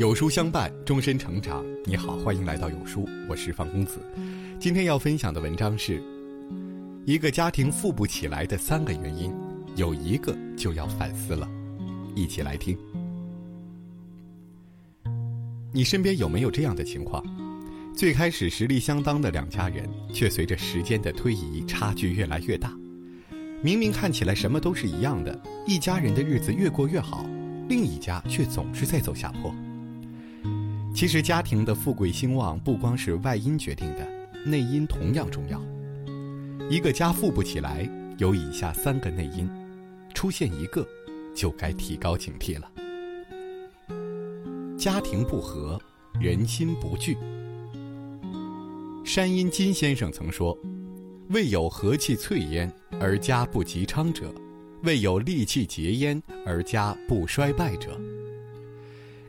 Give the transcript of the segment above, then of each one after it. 有书相伴，终身成长。你好，欢迎来到有书，我是方公子。今天要分享的文章是一个家庭富不起来的3个原因，有一个就要反思了。一起来听。你身边有没有这样的情况？最开始实力相当的2家人，却随着时间的推移，差距越来越大。明明看起来什么都是一样的，一家人的日子越过越好，另一家却总是在走下坡。其实家庭的富贵兴旺不光是外因决定的，内因同样重要。一个家富不起来，有以下3个内因，出现一个就该提高警惕了。家庭不和，人心不聚。山阴金先生曾说，未有和气萃焉，而家不及昌者；未有戾气结焉，而家不衰败者。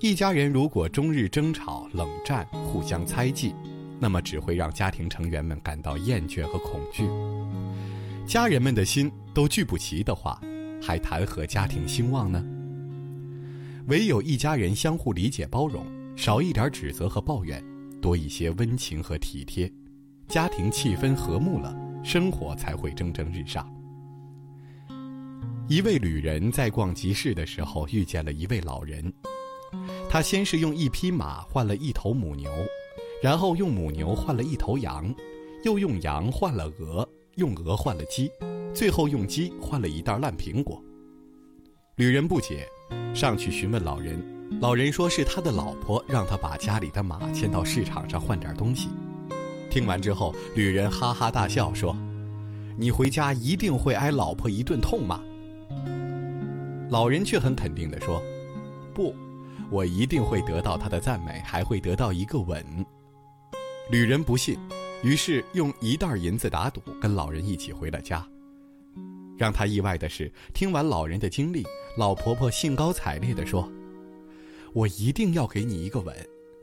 一家人如果终日争吵、冷战、互相猜忌，那么只会让家庭成员们感到厌倦和恐惧。家人们的心都聚不齐的话，还谈何家庭兴旺呢？唯有一家人相互理解包容，少一点指责和抱怨，多一些温情和体贴，家庭气氛和睦了，生活才会蒸蒸日上。一位旅人在逛集市的时候遇见了一位老人，他先是用一匹马换了一头母牛，然后用母牛换了一头羊，又用羊换了鹅，用鹅换了鸡，最后用鸡换了一袋烂苹果。旅人不解，上去询问老人，老人说是他的老婆让他把家里的马牵到市场上换点东西。听完之后，旅人哈哈大笑说，你回家一定会挨老婆一顿痛骂。老人却很肯定地说，不，我一定会得到她的赞美，还会得到一个吻。旅人不信，于是用1袋银子打赌，跟老人一起回了家。让他意外的是，听完老人的经历，老婆婆兴高采烈地说，我一定要给你一个吻，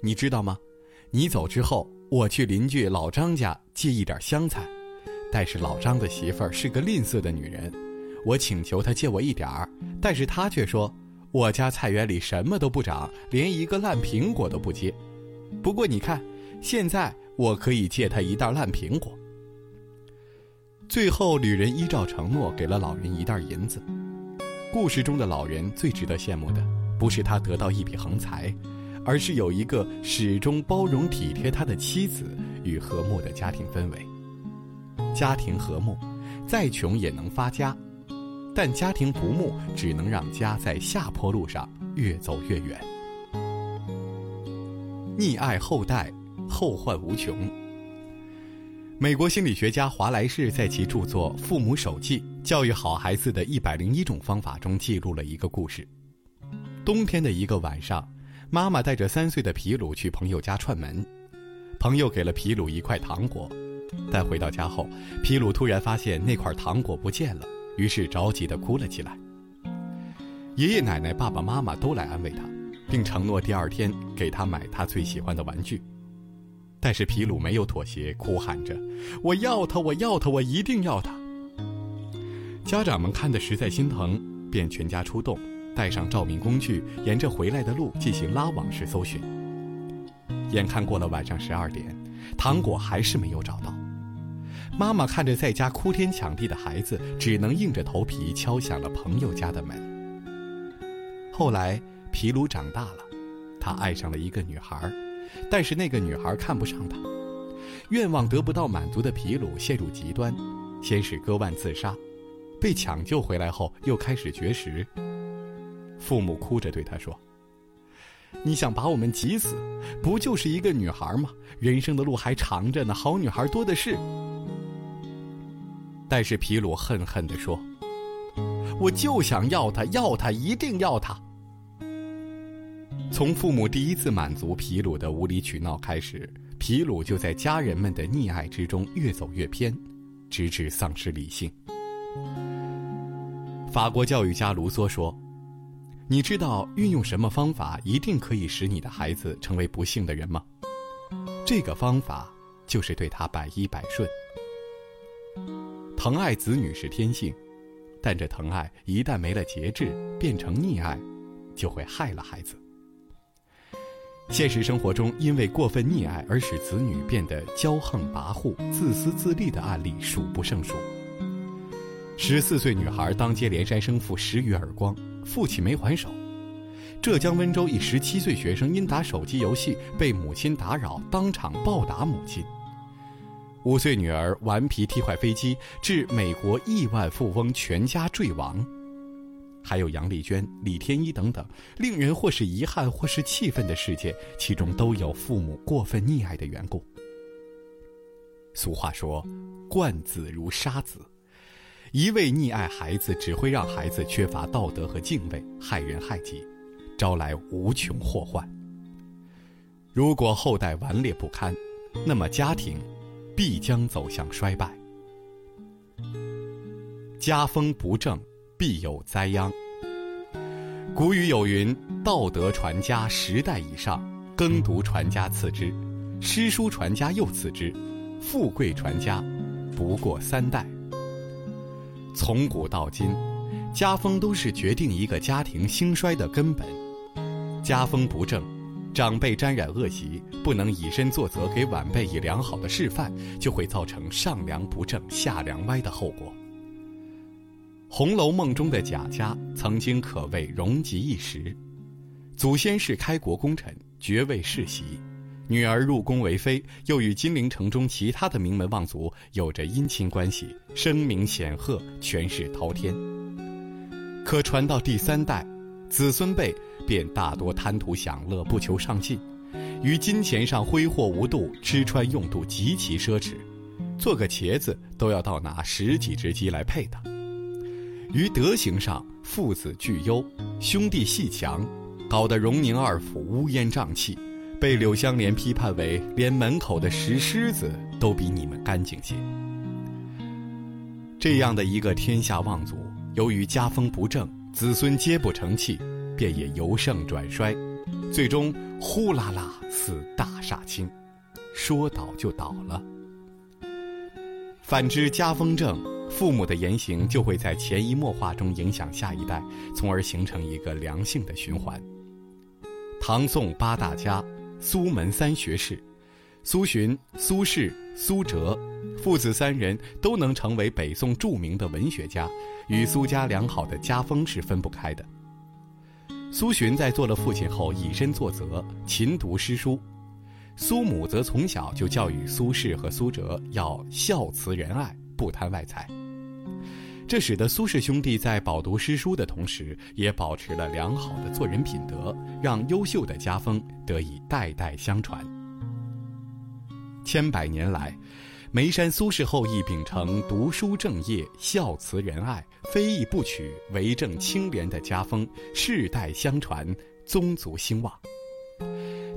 你知道吗？你走之后，我去邻居老张家借一点香菜，但是老张的媳妇儿是个吝啬的女人，我请求她借我一点儿，但是她却说，我家菜园里什么都不长，连一个烂苹果都不结。不过你看，现在我可以借她一袋烂苹果。最后，旅人依照承诺给了老人1袋银子。故事中的老人最值得羡慕的，不是他得到一笔横财，而是有一个始终包容体贴他的妻子与和睦的家庭氛围。家庭和睦，再穷也能发家，但家庭不睦只能让家在下坡路上越走越远。溺爱后代，后患无穷。美国心理学家华莱士在其著作《父母手记：教育好孩子的101种方法》中记录了一个故事。冬天的一个晚上，妈妈带着3岁的皮鲁去朋友家串门，朋友给了皮鲁一块糖果，但回到家后，皮鲁突然发现那块糖果不见了，于是着急地哭了起来。爷爷奶奶、爸爸妈妈都来安慰他，并承诺第2天给他买他最喜欢的玩具。但是皮鲁没有妥协，哭喊着，我要他，我要他，我一定要他。家长们看得实在心疼，便全家出动，带上照明工具，沿着回来的路进行拉网式搜寻。眼看过了晚上12点，糖果还是没有找到。妈妈看着在家哭天抢地的孩子，只能硬着头皮敲响了朋友家的门。后来皮鲁长大了，他爱上了一个女孩，但是那个女孩看不上他。愿望得不到满足的皮鲁陷入极端，先是割腕自杀，被抢救回来后又开始绝食。父母哭着对他说，你想把我们急死，不就是一个女孩吗？人生的路还长着呢，好女孩多的是。但是皮鲁恨恨地说，我就想要她，要她，一定要她。从父母第一次满足皮鲁的无理取闹开始，皮鲁就在家人们的溺爱之中越走越偏，直至丧失理性。法国教育家卢梭说，你知道运用什么方法一定可以使你的孩子成为不幸的人吗？这个方法就是对他百依百顺。疼爱子女是天性，但这疼爱一旦没了节制，变成溺爱，就会害了孩子。现实生活中，因为过分溺爱而使子女变得骄横跋扈、自私自利的案例数不胜数。14岁女孩当街连扇生父10余耳光，父亲没还手。浙江温州一17岁学生因打手机游戏被母亲打扰，当场暴打母亲。5岁女儿顽皮踢坏飞机，致美国亿万富翁全家坠亡。还有杨丽娟、李天一等等，令人或是遗憾或是气愤的事件，其中都有父母过分溺爱的缘故。俗话说，惯子如杀子，一味溺爱孩子，只会让孩子缺乏道德和敬畏，害人害己，招来无穷祸患。如果后代顽劣不堪，那么家庭必将走向衰败。家风不正，必有灾殃。古语有云，道德传家10代以上，耕读传家次之，诗书传家又次之，富贵传家不过3代。从古到今，家风都是决定一个家庭兴衰的根本。家风不正，长辈沾染恶习，不能以身作则，给晚辈以良好的示范，就会造成上梁不正下梁歪的后果。《红楼梦》中的贾家曾经可谓荣极一时，祖先是开国功臣，爵位世袭，女儿入宫为妃，又与金陵城中其他的名门望族有着姻亲关系，声名显赫，权势滔天。可传到第3代，子孙辈便大多贪图享乐，不求上进，于金钱上挥霍无度，吃穿用度极其奢侈，做个茄子都要到拿10几只鸡来配的。于德行上，父子俱优，兄弟戏强，搞得荣宁二府乌烟瘴气，被柳湘莲批判为连门口的石狮子都比你们干净些。这样的一个天下望族，由于家风不正，子孙皆不成器，便也由盛转衰，最终呼啦啦似大厦倾，说倒就倒了。反之，家风正，父母的言行就会在潜移默化中影响下一代，从而形成一个良性的循环。唐宋8大家，苏门3学士，苏洵、苏轼、苏辙父子3人都能成为北宋著名的文学家，与苏家良好的家风是分不开的。苏洵在做了父亲后以身作则，勤读诗书，苏母则从小就教育苏轼和苏辙要孝慈仁爱，不贪外财，这使得苏氏兄弟在饱读诗书的同时，也保持了良好的做人品德，让优秀的家风得以代代相传。千百年来，眉山苏氏后裔秉承读书正业、孝慈仁爱、非义不取、为政清廉的家风，世代相传，宗族兴旺。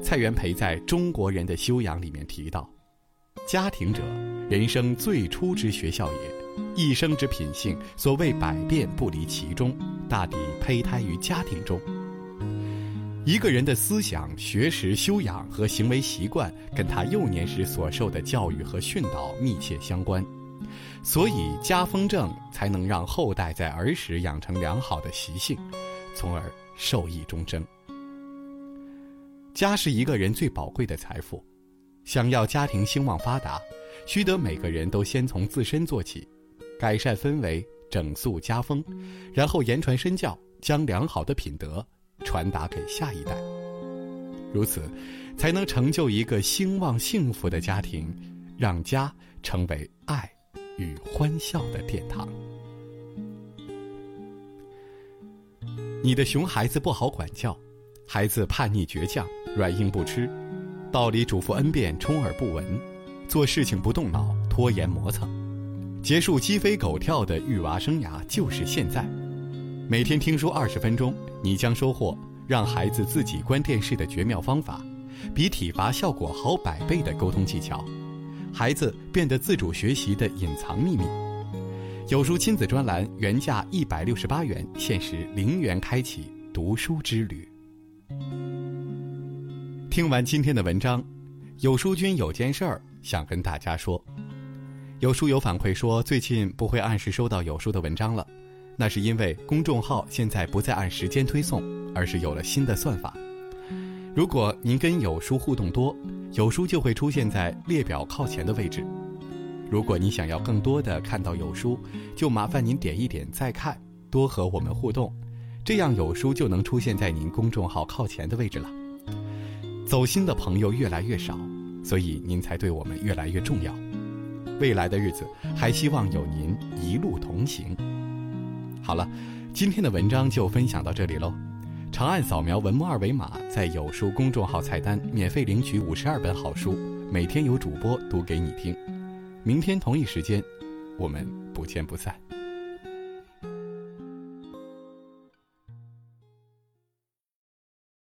蔡元培在《中国人的修养》里面提到，家庭者，人生最初之学校也，一生之品性，所谓百变不离其中，大抵胚胎于家庭中。一个人的思想、学识、修养和行为习惯，跟他幼年时所受的教育和训导密切相关，所以家风正才能让后代在儿时养成良好的习性，从而受益终生。家是一个人最宝贵的财富，想要家庭兴旺发达，须得每个人都先从自身做起，改善氛围，整肃家风，然后言传身教，将良好的品德传达给下一代，如此才能成就一个兴旺幸福的家庭，让家成为爱与欢笑的殿堂。你的熊孩子不好管教，孩子叛逆倔强，软硬不吃，道理嘱咐N遍充耳不闻，做事情不动脑，拖延磨蹭，结束鸡飞狗跳的育娃生涯就是现在。每天听书20分钟，你将收获让孩子自己关电视的绝妙方法，比体罚效果好100倍的沟通技巧，孩子变得自主学习的隐藏秘密。有书亲子专栏原价168元，限时0元，开启读书之旅。听完今天的文章，有书君有件事儿想跟大家说。有书友反馈说，最近不会按时收到有书的文章了，那是因为公众号现在不再按时间推送，而是有了新的算法。如果您跟有书互动多，有书就会出现在列表靠前的位置。如果你想要更多的看到有书，就麻烦您点一点再看，多和我们互动，这样有书就能出现在您公众号靠前的位置了。走心的朋友越来越少，所以您才对我们越来越重要。未来的日子，还希望有您一路同行。好了，今天的文章就分享到这里喽。长按扫描文末二维码，在有书公众号菜单免费领取52本好书，每天有主播读给你听。明天同一时间，我们不见不散。